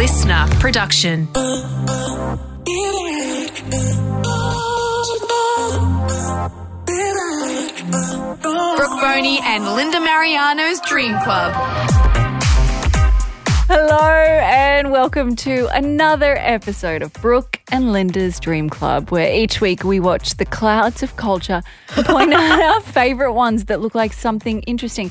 listener production. Brooke Boney and Linda Mariano's Dream Club. Hello and welcome to another episode of Brooke and Linda's Dream Club, where each week we watch the clouds of culture and point out our favourite ones that look like something interesting.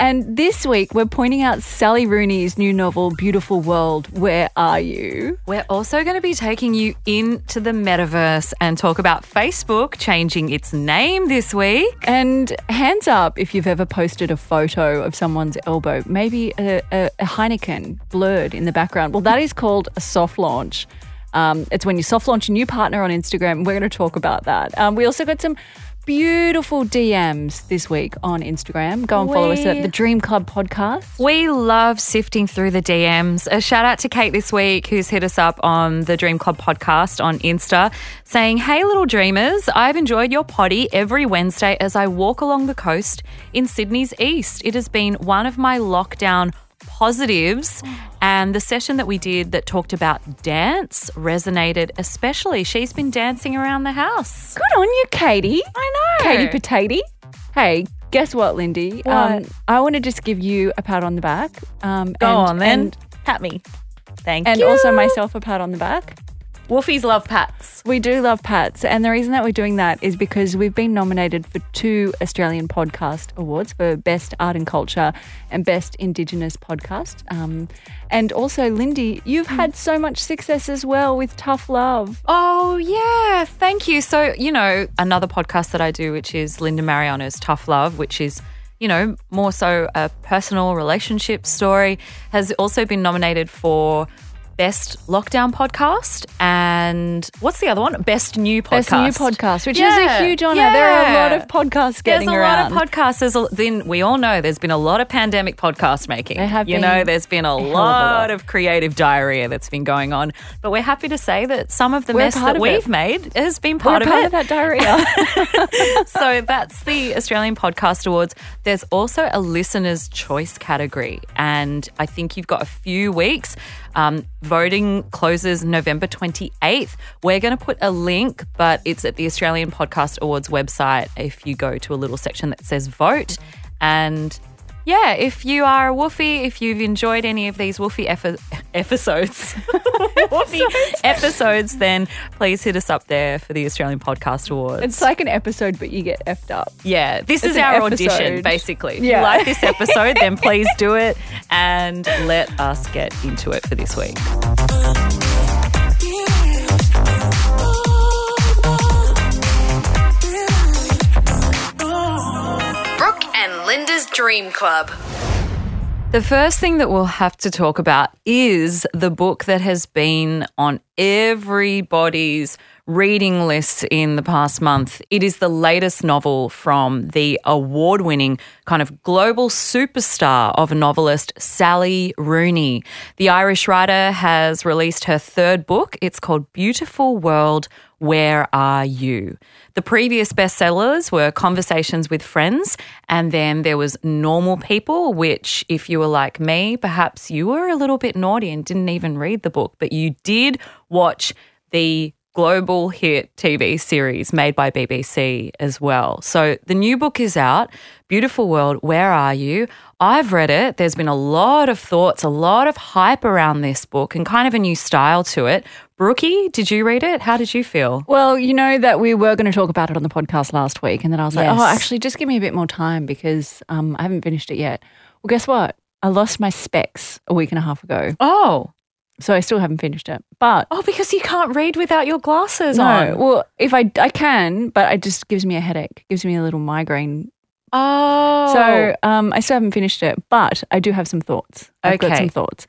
And this week, we're pointing out Sally Rooney's new novel, Beautiful World, Where Are You? We're also going to be taking you into the Metaverse and talk about Facebook changing its name this week. And hands up if you've ever posted a photo of someone's elbow, maybe a Heineken blurred in the background. Well, that is called a soft launch. It's when you soft launch a new partner on Instagram. We're going to talk about that. We also got some beautiful DMs this week on Instagram. Go and follow us at The Dream Club Podcast. We love sifting through the DMs. A shout out to Kate this week, who's hit us up on The Dream Club Podcast on Insta, saying, "Hey little dreamers, I've enjoyed your potty every Wednesday as I walk along the coast in Sydney's east. It has been one of my lockdown positives, and the session that we did that talked about dance resonated especially. She's been dancing around the house." Good on you, Katie. I know. Katie Potaty. Hey, guess what, Lindy? What? I want to just give you a pat on the back. Go on then. And pat me. Thank you. And also myself a pat on the back. Wolfies love pats. We do love pats. And the reason that we're doing that is because we've been nominated for 2 Australian Podcast Awards for Best Art and Culture and Best Indigenous Podcast. And also, Lindy, you've had so much success as well with Tough Love. Oh, yeah. Thank you. So, you know, another podcast that I do, which is Linda Mariano's Tough Love, which is, you know, more so a personal relationship story, has also been nominated for Best Lockdown Podcast and what's the other one? Best New Podcast. Best New Podcast, which is a huge honour. Yeah. There are a lot of podcasts getting around. There's a lot of podcasts. Then we all know there's been a lot of pandemic podcast making. There have been. You know, there's been a lot of creative diarrhoea that's been going on. But we're happy to say that some of the mess that we've made has been part of that diarrhoea. So that's the Australian Podcast Awards. There's also a Listener's Choice category, and I think you've got a few weeks. Voting closes November 28th. We're going to put a link, but it's at the Australian Podcast Awards website if you go to a little section that says vote. And yeah, if you are a Woofie, if you've enjoyed any of these Woofie episodes, then please hit us up there for the Australian Podcast Awards. It's like an episode, but you get effed up. Yeah, it's our audition, basically. Yeah. If you like this episode, then please do it and let us get into it for this week. Brooke and Linda's Dream Club. The first thing that we'll have to talk about is the book that has been on everybody's reading list in the past month. It is the latest novel from the award-winning kind of global superstar of a novelist, Sally Rooney. The Irish writer has released her 3rd book. It's called Beautiful World, Where Are You? The previous bestsellers were Conversations with Friends, and then there was Normal People, which if you were like me, perhaps you were a little bit naughty and didn't even read the book, but you did watch the global hit TV series made by BBC as well. So the new book is out, Beautiful World, Where Are You? I've read it. There's been a lot of thoughts, a lot of hype around this book and kind of a new style to it. Brookie, did you read it? How did you feel? Well, you know that we were going to talk about it on the podcast last week, and then I was like, actually, just give me a bit more time because I haven't finished it yet. Well, guess what? I lost my specs a week and a half ago. Oh, so I still haven't finished it. But because you can't read without your glasses on. No, well, if I can, but it just gives me a headache, gives me a little migraine. Oh. So I still haven't finished it, but I do have some thoughts. I've got some thoughts.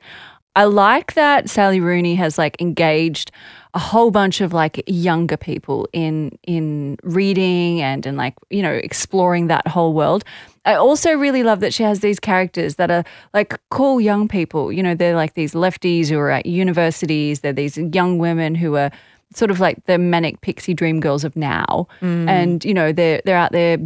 I like that Sally Rooney has like engaged a whole bunch of like younger people in reading and like, you know, exploring that whole world. I also really love that she has these characters that are like cool young people. You know, they're like these lefties who are at universities. They're these young women who are sort of like the manic pixie dream girls of now. Mm. And, you know, they're out there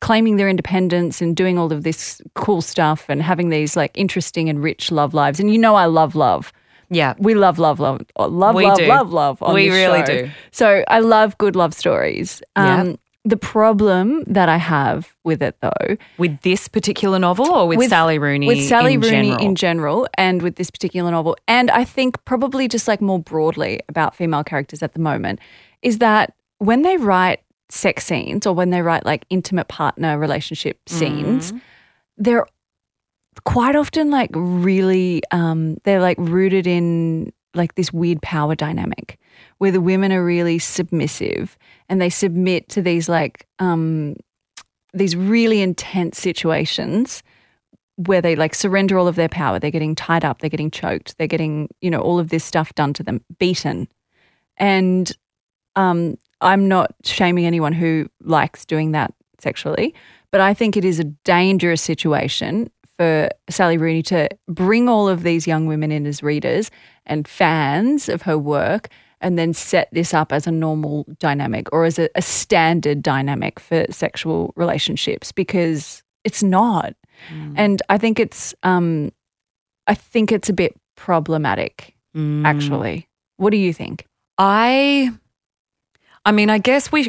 claiming their independence and doing all of this cool stuff and having these like interesting and rich love lives. And you know I love love. Yeah, we love on this show. We really do. So I love good love stories. Yeah. The problem that I have with it, though. With this particular novel or with Sally Rooney in general? With Sally Rooney in general and with this particular novel, and I think probably just like more broadly about female characters at the moment, is that when they write sex scenes or when they write like intimate partner relationship scenes, they're quite often like really they're like rooted in like this weird power dynamic where the women are really submissive and they submit to these like these really intense situations where they like surrender all of their power. They're getting tied up, they're getting choked, they're getting, you know, all of this stuff done to them, beaten. And I'm not shaming anyone who likes doing that sexually, but I think it is a dangerous situation for Sally Rooney to bring all of these young women in as readers and fans of her work and then set this up as a normal dynamic or as a standard dynamic for sexual relationships, because it's not. And I think it's a bit problematic, actually. What do you think? I mean, I guess we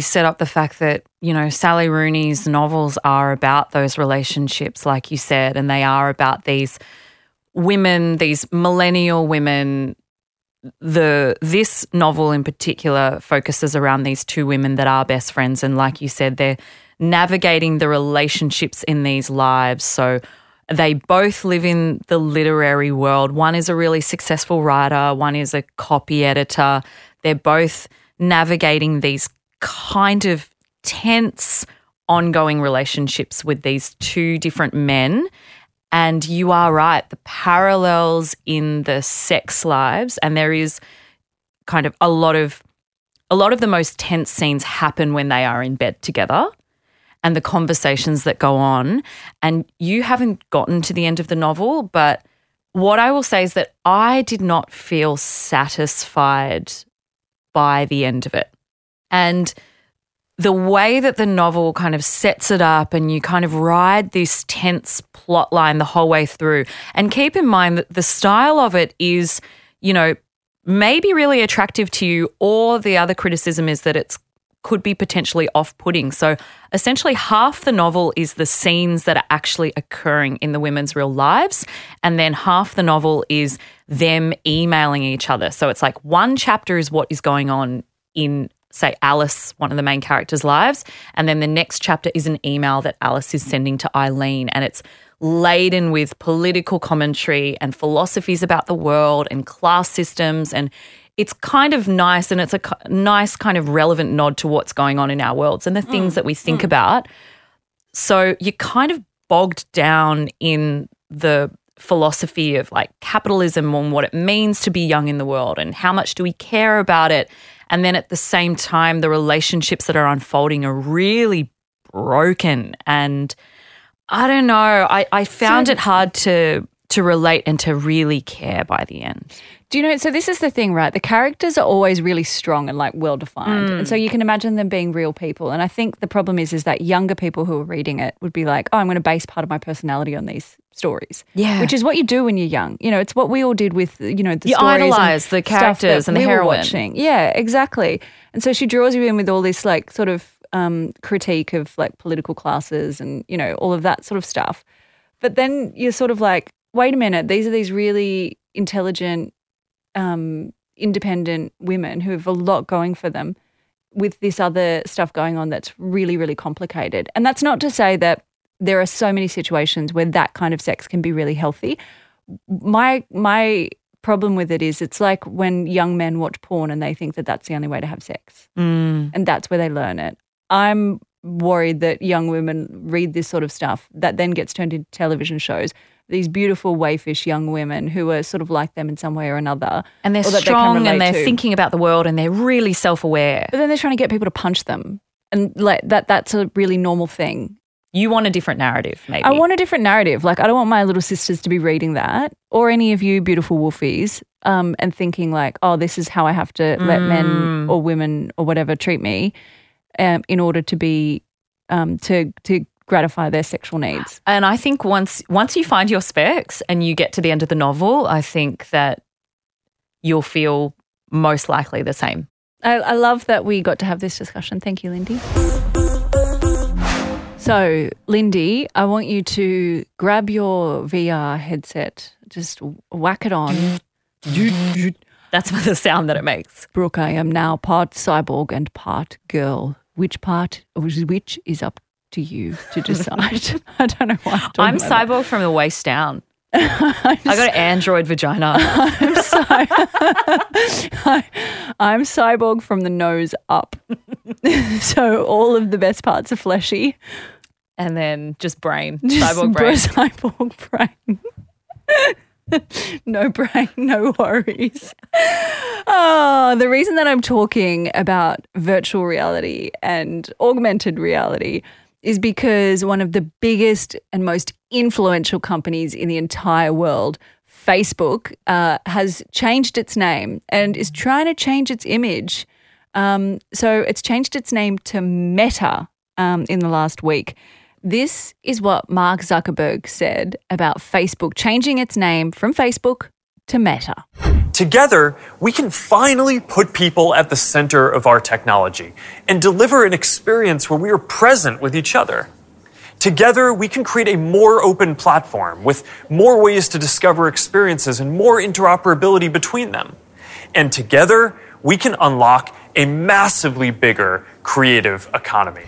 set up the fact that, you know, Sally Rooney's novels are about those relationships, like you said, and they are about these women, these millennial women. This novel in particular focuses around these two women that are best friends, and like you said, they're navigating the relationships in these lives. So they both live in the literary world. One is a really successful writer, one is a copy editor. They're both navigating these kind of tense, ongoing relationships with these two different men. And you are right, the parallels in the sex lives, and there is kind of a lot of the most tense scenes happen when they are in bed together and the conversations that go on. And you haven't gotten to the end of the novel, but what I will say is that I did not feel satisfied by the end of it. And the way that the novel kind of sets it up and you kind of ride this tense plot line the whole way through, and keep in mind that the style of it is, you know, maybe really attractive to you, or the other criticism is that it could be potentially off-putting. So essentially half the novel is the scenes that are actually occurring in the women's real lives, and then half the novel is them emailing each other. So it's like one chapter is what is going on in, say, Alice, one of the main characters' lives, and then the next chapter is an email that Alice is sending to Eileen, and it's laden with political commentary and philosophies about the world and class systems, and it's kind of nice, and it's a nice kind of relevant nod to what's going on in our worlds and the things that we think about. So you're kind of bogged down in the philosophy of like capitalism and what it means to be young in the world and how much do we care about it. And then at the same time, the relationships that are unfolding are really broken. And I don't know, I found it hard to relate and to really care by the end. Do you know, so this is the thing, right? The characters are always really strong and like well-defined. And so you can imagine them being real people. And I think the problem is that younger people who are reading it would be like, oh, I'm going to base part of my personality on these stories. Yeah. Which is what you do when you're young. You know, it's what we all did with, you know, the you stories. You idolise the characters and the heroine. Yeah, exactly. And so she draws you in with all this like sort of critique of like political classes and, you know, all of that sort of stuff. But then you're sort of like, wait a minute, these are these really intelligent, independent women who have a lot going for them with this other stuff going on that's really, really complicated. And that's not to say that there are so many situations where that kind of sex can be really healthy. My problem with it is it's like when young men watch porn and they think that that's the only way to have sex and that's where they learn it. I'm worried that young women read this sort of stuff that then gets turned into television shows, these beautiful waifish young women who are sort of like them in some way or another. And they're strong and they're thinking about the world and they're really self-aware. But then they're trying to get people to punch them, and like that's a really normal thing. You want a different narrative, maybe. I want a different narrative. Like I don't want my little sisters to be reading that, or any of you beautiful wolfies and thinking like, oh, this is how I have to let men or women or whatever treat me in order to be to gratify their sexual needs. And I think once you find your specs and you get to the end of the novel, I think that you'll feel most likely the same. I love that we got to have this discussion. Thank you, Lindy. So, Lindy, I want you to grab your VR headset, just whack it on. That's the sound that it makes. Brooke, I am now part cyborg and part girl. Which part, which is up to you to decide. I don't know why I'm cyborg that. From the waist down. I got an android vagina. I'm cyborg from the nose up. So all of the best parts are fleshy. And then just brain. Cyborg brain. Cyborg brain. No brain, no worries. Oh, the reason that I'm talking about virtual reality and augmented reality is because one of the biggest and most influential companies in the entire world, Facebook, has changed its name and is trying to change its image. So it's changed its name to Meta in the last week. This is what Mark Zuckerberg said about Facebook changing its name from Facebook to Meta. Together, we can finally put people at the center of our technology and deliver an experience where we are present with each other. Together, we can create a more open platform with more ways to discover experiences and more interoperability between them. And together, we can unlock a massively bigger creative economy.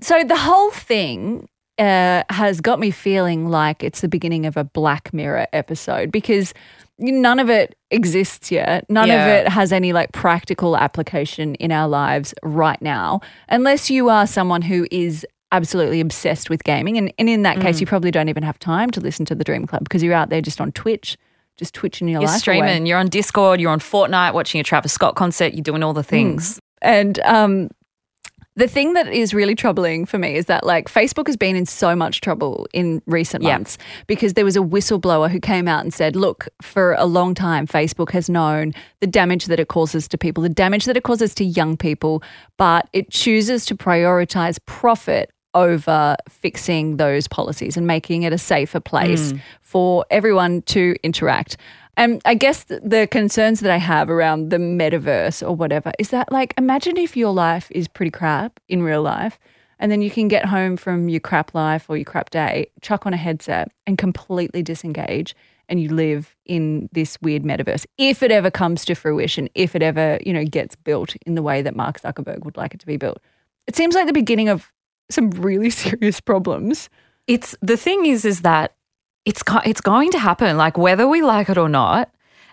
So the whole thing has got me feeling like it's the beginning of a Black Mirror episode because none of it exists yet. None of it has any like practical application in our lives right now, unless you are someone who is absolutely obsessed with gaming. And in that case, you probably don't even have time to listen to the Dream Club because you're out there just on Twitch, just twitching your life away. You're streaming, you're on Discord, you're on Fortnite, watching a Travis Scott concert, you're doing all the things. And the thing that is really troubling for me is that like Facebook has been in so much trouble in recent months because there was a whistleblower who came out and said, look, for a long time Facebook has known the damage that it causes to people, the damage that it causes to young people, but it chooses to prioritize profit over fixing those policies and making it a safer place for everyone to interact. And I guess the concerns that I have around the metaverse or whatever is that, like, imagine if your life is pretty crap in real life and then you can get home from your crap life or your crap day, chuck on a headset and completely disengage and you live in this weird metaverse. If it ever comes to fruition, if it ever, you know, gets built in the way that Mark Zuckerberg would like it to be built. It seems like the beginning of some really serious problems. The thing is that It's going to happen, like whether we like it or not,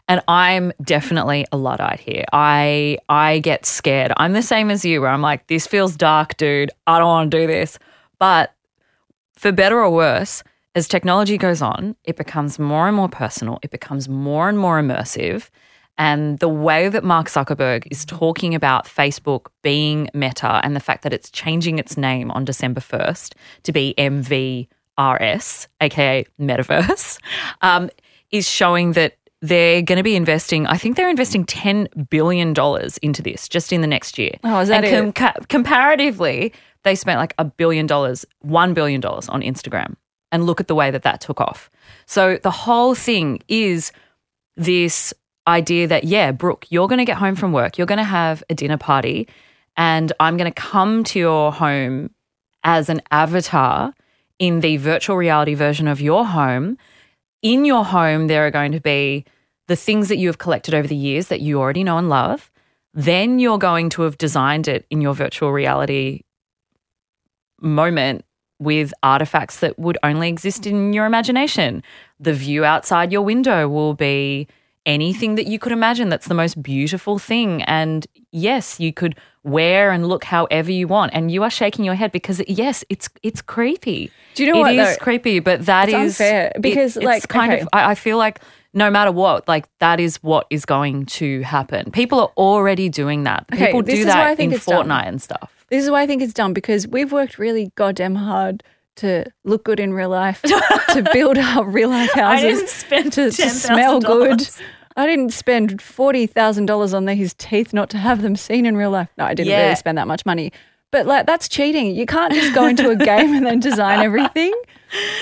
and I'm definitely a Luddite here. I get scared. I'm the same as you where I'm like, this feels dark, dude. I don't want to do this. But for better or worse, as technology goes on, it becomes more and more personal. It becomes more and more immersive. And the way that Mark Zuckerberg is talking about Facebook being Meta and the fact that it's changing its name on December 1st to be MV.RS, aka Metaverse, is showing that they're going to be investing, I think they're investing $10 billion into this just in the next year. Oh, is that it? Comparatively, they spent like $1 billion on Instagram. And look at the way that that took off. So the whole thing is this idea that, yeah, Brooke, you're going to get home from work, you're going to have a dinner party, and I'm going to come to your home as an avatar in the virtual reality version of your home. In your home, there are going to be the things that you have collected over the years that you already know and love. Then you're going to have designed it in your virtual reality moment with artifacts that would only exist in your imagination. The view outside your window will be anything that you could imagine that's the most beautiful thing. And yes, you could wear and look however you want. And you are shaking your head because, yes, it's creepy. Do you know what? It is creepy, but that is unfair because I feel like no matter what, like that is what is going to happen. People are already doing that. People do that in Fortnite and stuff. This is why I think it's dumb because we've worked really goddamn hard to look good in real life, to build our real life houses, I didn't spend to smell good. I didn't spend $40,000 on his teeth not to have them seen in real life. No, I didn't really spend that much money. But like, that's cheating. You can't just go into a game and then design everything.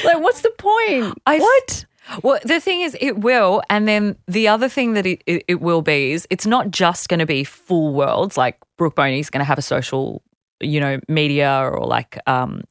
Like, what's the point? Well, the thing is, it will, and then the other thing that it will be is it's not just going to be full worlds. Like Brooke Boney's going to have a social, media or like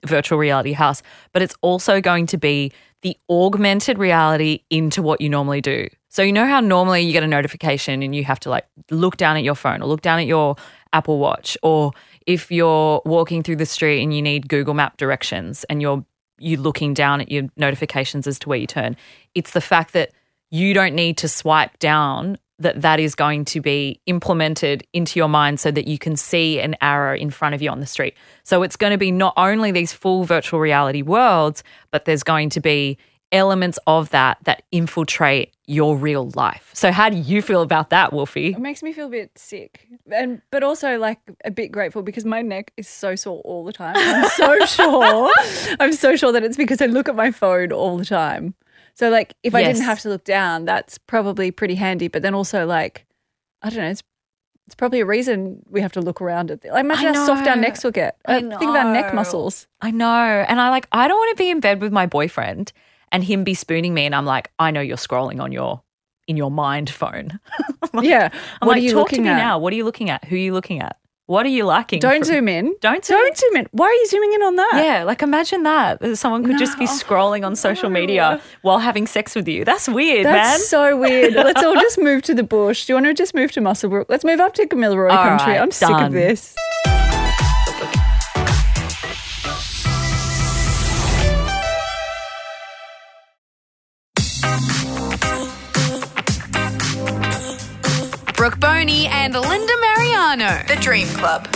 virtual reality house, but it's also going to be the augmented reality into what you normally do. So you know how normally you get a notification and you have to like look down at your phone or look down at your Apple Watch, or if you're walking through the street and you need Google Map directions and you're looking down at your notifications as to where you turn. It's the fact that you don't need to swipe down, that is going to be implemented into your mind so that you can see an arrow in front of you on the street. So it's going to be not only these full virtual reality worlds, but there's going to be elements of that infiltrate your real life. So how do you feel about that, Wolfie? It makes me feel a bit sick, but also like a bit grateful because my neck is so sore all the time. I'm so sure that it's because I look at my phone all the time. So like if I didn't have to look down, that's probably pretty handy. But then also like, I don't know, it's probably a reason we have to look around at it. Like imagine how soft our necks will get. Think of our neck muscles. I know. And I don't want to be in bed with my boyfriend and him bespooning me, and I'm like, I know you're scrolling on in your mind phone. What are you looking at? Talk to me now. What are you looking at? Who are you looking at? What are you liking? Don't zoom in. Why are you zooming in on that? Yeah, like imagine that someone could just be scrolling on social media while having sex with you. That's weird, man. That's so weird. Let's all just move to the bush. Do you want to just move to Musselbrook? Let's move up to Gamilaraay country. Right, I'm sick of this. Brooke Boney and Linda Mariano, The Dream Club.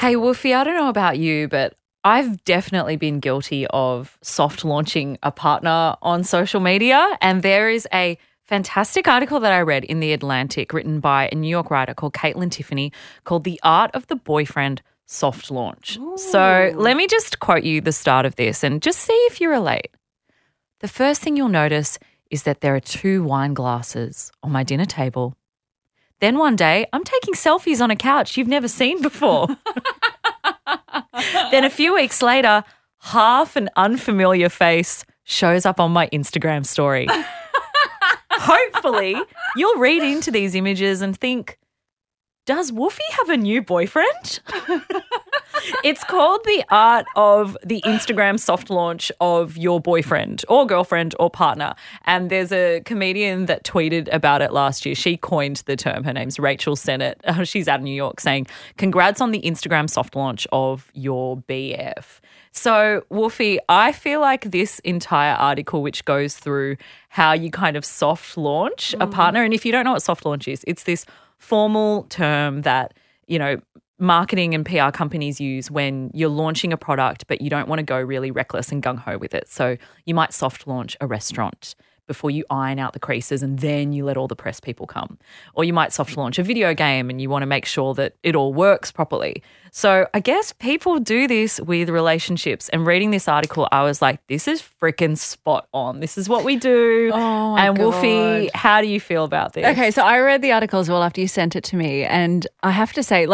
Hey, Wolfie, I don't know about you, but I've definitely been guilty of soft launching a partner on social media, and there is a fantastic article that I read in The Atlantic written by a New York writer called Caitlin Tiffany called The Art of the Boyfriend Soft Launch. Ooh. So let me just quote you the start of this and just see if you relate. The first thing you'll notice is that there are 2 wine glasses on my dinner table. Then one day, I'm taking selfies on a couch you've never seen before. Then a few weeks later, half an unfamiliar face shows up on my Instagram story. Hopefully, you'll read into these images and think, does Wolfie have a new boyfriend? It's called The Art of the Instagram Soft Launch of Your Boyfriend or Girlfriend or Partner. And there's a comedian that tweeted about it last year. She coined the term. Her name's Rachel Sennott. She's out of New York, saying, congrats on the Instagram soft launch of your BF. So, Wolfie, I feel like this entire article, which goes through how you kind of soft launch a partner, and if you don't know what soft launch is, it's this formal term that, marketing and PR companies use when you're launching a product but you don't want to go really reckless and gung-ho with it. So you might soft launch a restaurant before you iron out the creases and then you let all the press people come. Or you might soft launch a video game and you want to make sure that it all works properly. So I guess people do this with relationships, and reading this article I was like, this is freaking spot on. This is what we do. Oh my God. Wolfie, how do you feel about this? Okay, so I read the article as well after you sent it to me, and I have to say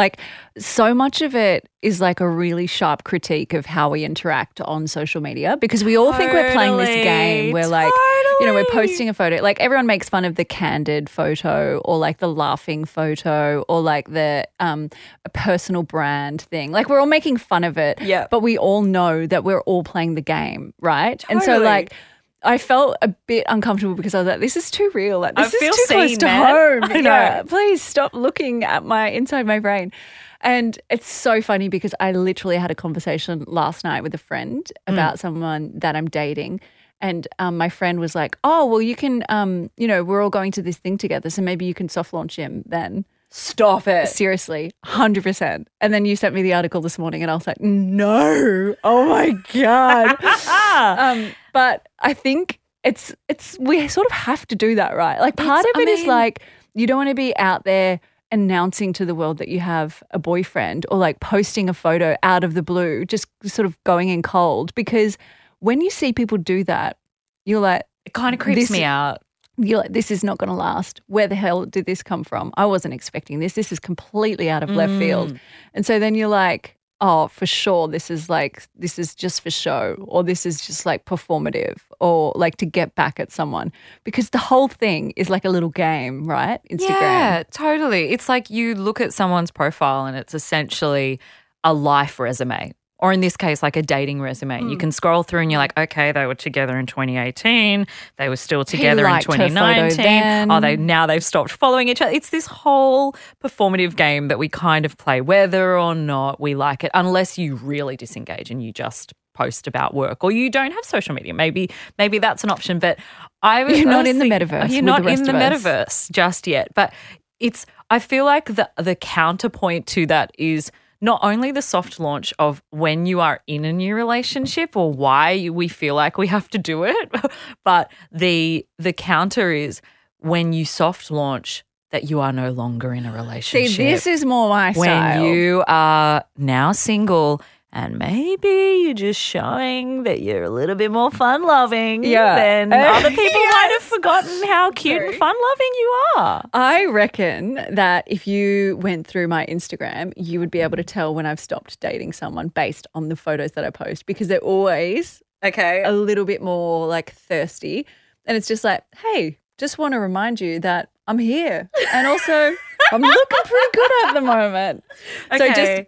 so much of it is like a really sharp critique of how we interact on social media, because we all think we're playing this game. We're like, we're posting a photo. Like everyone makes fun of the candid photo or like the laughing photo or like the a personal brand thing. Like we're all making fun of it, but we all know that we're all playing the game, right? Totally. And so like I felt a bit uncomfortable because I was like, this is too real. Like this is too close to home. I know. Yeah, please stop looking at my inside my brain. And it's so funny because I literally had a conversation last night with a friend about someone that I'm dating. And my friend was like, oh, well, you can, we're all going to this thing together, so maybe you can soft launch him then. Stop it. Seriously, 100%. And then you sent me the article this morning and I was like, no, oh, my God. But I think we sort of have to do that, right? Like part of it is like you don't want to be out there announcing to the world that you have a boyfriend or like posting a photo out of the blue, just sort of going in cold, because when you see people do that, you're like, it kind of creeps me out. you're like, this is not going to last. Where the hell did this come from? I wasn't expecting this. This is completely out of left field. And so then you're like, oh, for sure, this is just for show, or this is just like performative, or like to get back at someone, because the whole thing is like a little game, right? Instagram. Yeah, totally. It's like you look at someone's profile and it's essentially a life resume, or in this case, like a dating resume. You can scroll through and you're like, okay, they were together in 2018. They were still together in 2019. Oh, now they've stopped following each other. It's this whole performative game that we kind of play, whether or not we like it, unless you really disengage and you just post about work or you don't have social media. Maybe that's an option. But you're not in the metaverse. You're not in the metaverse just yet. But it's. I feel like the counterpoint to that is not only the soft launch of when you are in a new relationship or why we feel like we have to do it, but the counter is when you soft launch that you are no longer in a relationship. See, this is more my style. When you are now single and maybe you're just showing that you're a little bit more fun-loving than other people might have forgotten how cute and fun-loving you are. I reckon that if you went through my Instagram, you would be able to tell when I've stopped dating someone based on the photos that I post, because they're always a little bit more like thirsty. And it's just like, hey, just want to remind you that I'm here and also – I'm looking pretty good at the moment. Okay.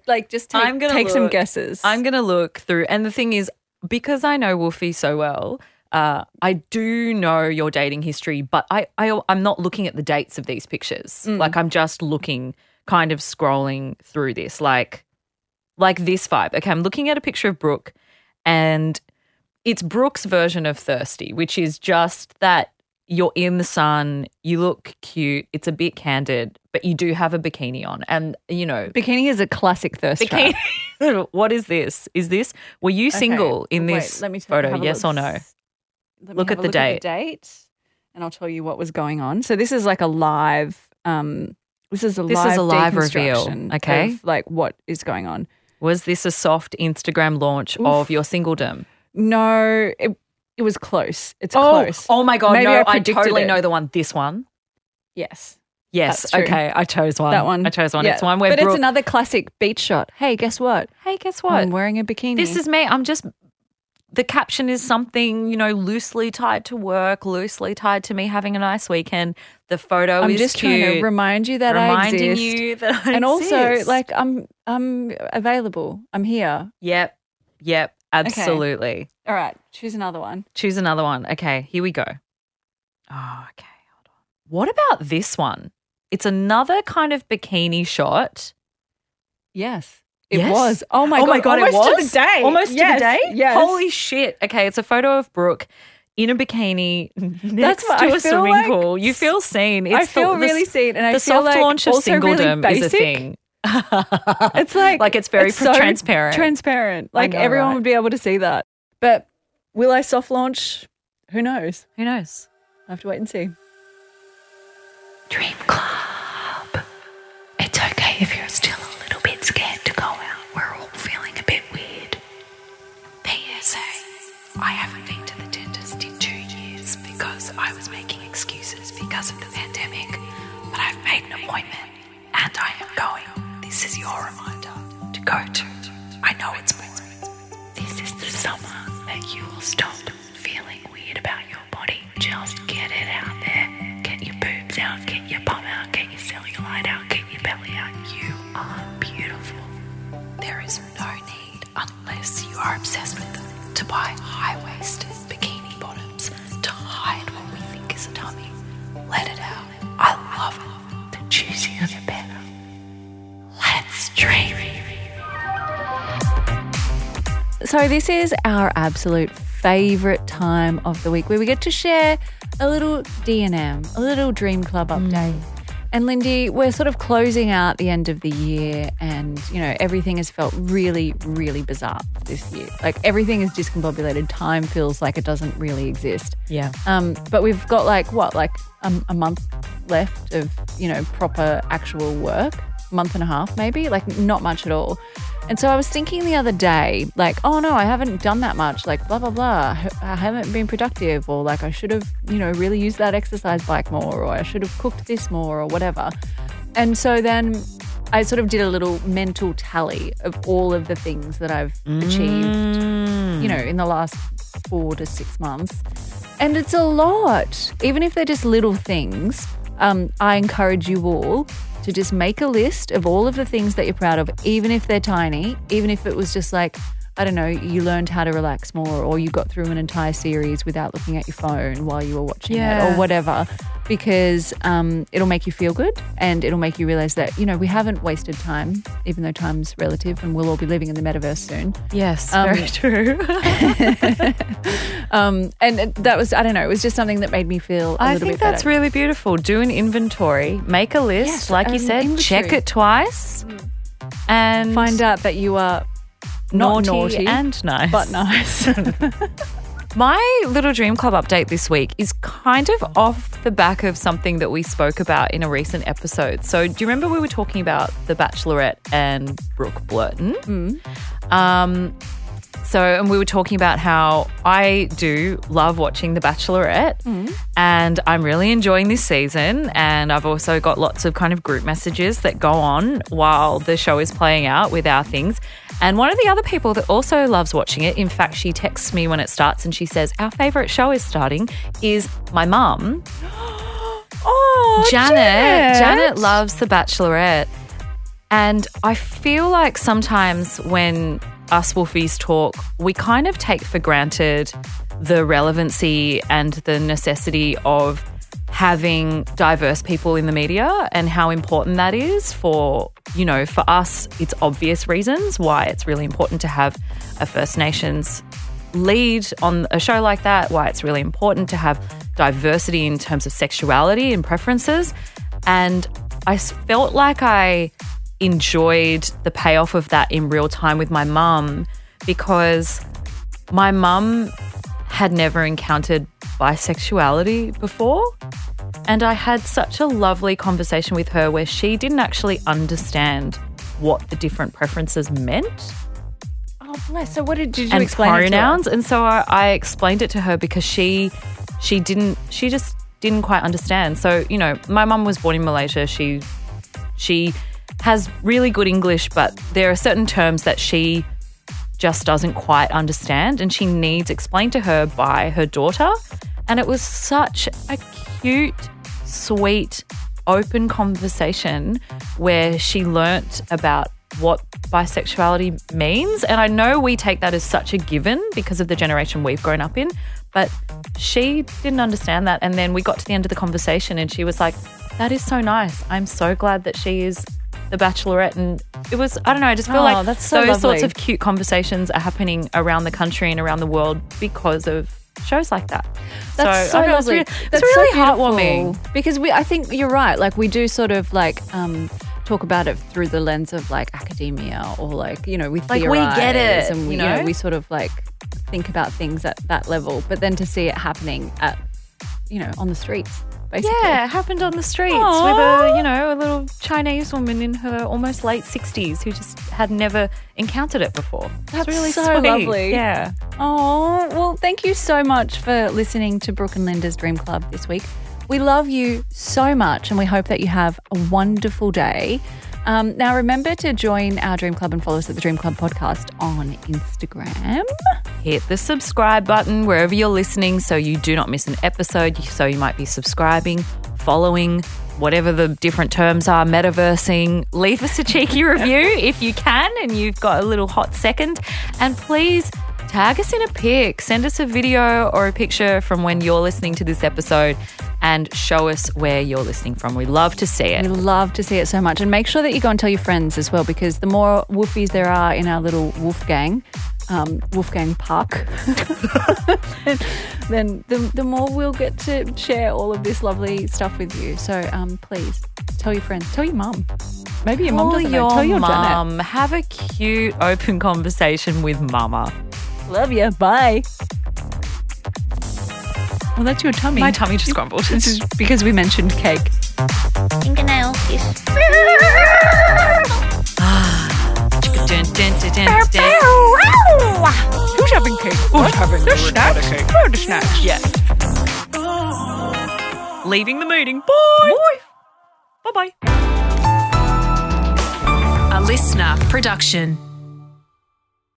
So just take some guesses. I'm going to look through. And the thing is, because I know Wolfie so well, I do know your dating history, but I'm not looking at the dates of these pictures. Like I'm just looking, kind of scrolling through this, like this vibe. Okay, I'm looking at a picture of Brooke, and it's Brooke's version of thirsty, which is just that you're in the sun, you look cute, it's a bit candid, but you do have a bikini on. And, you know. Bikini is a classic thirst trap. What is this? Were you single in this photo, yes or no? Look at the date. And I'll tell you what was going on. So this is like a live, this is a live reveal, of like what is going on. Was this a soft Instagram launch of your singledom? No, it was close. It's close. Oh, my God. Maybe I totally know the one. This one? Yes. Yes. Okay. I chose one. That one. I chose one. Yeah. It's one where Brooke. It's another classic beach shot. Hey, guess what? I'm wearing a bikini. This is me. I'm just – the caption is something, you know, loosely tied to work, loosely tied to me having a nice weekend. The photo is cute. I'm just trying to remind you that I exist. Reminding you that I exist. And also, like, I'm available. I'm here. Yep. Absolutely. Okay. All right. Choose another one. Okay. Here we go. Oh, okay. Hold on. What about this one? It's another kind of bikini shot. Yes. It was. Oh, my God. Almost it was? To the day. Almost to the day? Yes. Holy shit. Okay. It's a photo of Brooke in a bikini next to a swimming pool. You feel seen. I feel really seen. And I feel like the soft launch of singledom is a thing. It's like it's very transparent. Transparent. Like everyone would be able to see that. But will I soft launch? Who knows? I have to wait and see. Dream Club. It's okay if you're still a little bit scared to go out. We're all feeling a bit weird. PSA. I haven't been to the dentist in 2 years because I was making excuses because of the pandemic. But I've made an appointment and I am going. This is your reminder to go to. I know it's boring. This is the summer that you will stop feeling weird about your body. Just get it out there. Get your boobs out. Get your bum out. Get your cellulite out. Get your belly out. You are beautiful. There is no need, unless you are obsessed with them, to buy high-waisted bikini bottoms to hide what we think is a tummy. Let it out. I love it. The juicier the better. Let's dream. So this is our absolute favourite time of the week where we get to share a little D&M, a little Dream Club update. And, Lindy, we're sort of closing out the end of the year and, you know, everything has felt really, really bizarre this year. Like everything is discombobulated. Time feels like it doesn't really exist. Yeah. But we've got a month left of, you know, proper actual work. Month and a half maybe, like not much at all. And so I was thinking the other day, like, oh no, I haven't done that much, like blah, blah, blah. I haven't been productive, or like I should have, you know, really used that exercise bike more, or I should have cooked this more, or whatever. And so then I sort of did a little mental tally of all of the things that I've achieved, you know, in the last 4 to 6 months. And it's a lot. Even if they're just little things, I encourage you all to just make a list of all of the things that you're proud of, even if they're tiny, even if it was just like, I don't know, you learned how to relax more, or you got through an entire series without looking at your phone while you were watching it, or whatever, because it'll make you feel good, and it'll make you realize that, you know, we haven't wasted time, even though time's relative and we'll all be living in the metaverse soon. Yes, very true. And that was, I don't know, it was just something that made me feel a little bit better. I think that's really beautiful. Do an inventory, make a list, like you said, check it twice and find out that you are Not naughty and nice. But nice. My little dream club update this week is kind of off the back of something that we spoke about in a recent episode. So do you remember we were talking about The Bachelorette and Brooke Blurton? Mm. And we were talking about how I do love watching The Bachelorette and I'm really enjoying this season, and I've also got lots of kind of group messages that go on while the show is playing out with our things. And one of the other people that also loves watching it, in fact, she texts me when it starts and she says, our favourite show is starting, is my mum. Oh, Janet. Janet loves The Bachelorette. And I feel like sometimes when us Wolfies talk, we kind of take for granted the relevancy and the necessity of having diverse people in the media and how important that is for, you know, for us, it's obvious reasons why it's really important to have a First Nations lead on a show like that, why it's really important to have diversity in terms of sexuality and preferences. And I felt like I enjoyed the payoff of that in real time with my mum, because my mum had never encountered bisexuality before, and I had such a lovely conversation with her where she didn't actually understand what the different preferences meant. Oh, bless. So what did you explain? And pronouns. And so I explained it to her because she just didn't quite understand. So, you know, my mum was born in Malaysia. She has really good English, but there are certain terms that she just doesn't quite understand and she needs explained to her by her daughter. And it was such a cute, sweet, open conversation where she learnt about what bisexuality means. And I know we take that as such a given because of the generation we've grown up in, but she didn't understand that. And then we got to the end of the conversation and she was like, that is so nice. I'm so glad that she is The Bachelorette. And it was, I don't know, I just feel like that's so those lovely sorts of cute conversations are happening around the country and around the world because of shows like that. That's so lovely. It's really heartwarming. Because I think you're right, like we do sort of like talk about it through the lens of like academia, or like, you know, we theorize, like we get it, and we, you know, we sort of like think about things at that level, but then to see it happening at, you know, on the streets. Basically. Yeah, it happened on the streets with a, you know, a little Chinese woman in her almost late 60s who just had never encountered it before. That's really so sweet. Lovely. Yeah. Oh, well, thank you so much for listening to Brooke and Linda's Dream Club this week. We love you so much and we hope that you have a wonderful day. Now, remember to join our Dream Club and follow us at the Dream Club Podcast on Instagram. Hit the subscribe button wherever you're listening so you do not miss an episode. So you might be subscribing, following, whatever the different terms are, metaversing. Leave us a cheeky review if you can and you've got a little hot second. And please tag us in a pic. Send us a video or a picture from when you're listening to this episode and show us where you're listening from. We love to see it. We love to see it so much. And make sure that you go and tell your friends as well, because the more Wolfies there are in our little Wolfgang Puck, then the more we'll get to share all of this lovely stuff with you. So please tell your friends. Tell your mum. Maybe your mum doesn't know. Tell your mum. Have a cute, open conversation with mama. Love you. Bye. Well, that's your tummy. My tummy just grumbled. This is because we mentioned cake. Fingernail. Yes. Who's having cake? Who's having the snacks? Oh, the snacks. Yeah. Leaving the meeting. Bye. Bye. Bye. A listener production.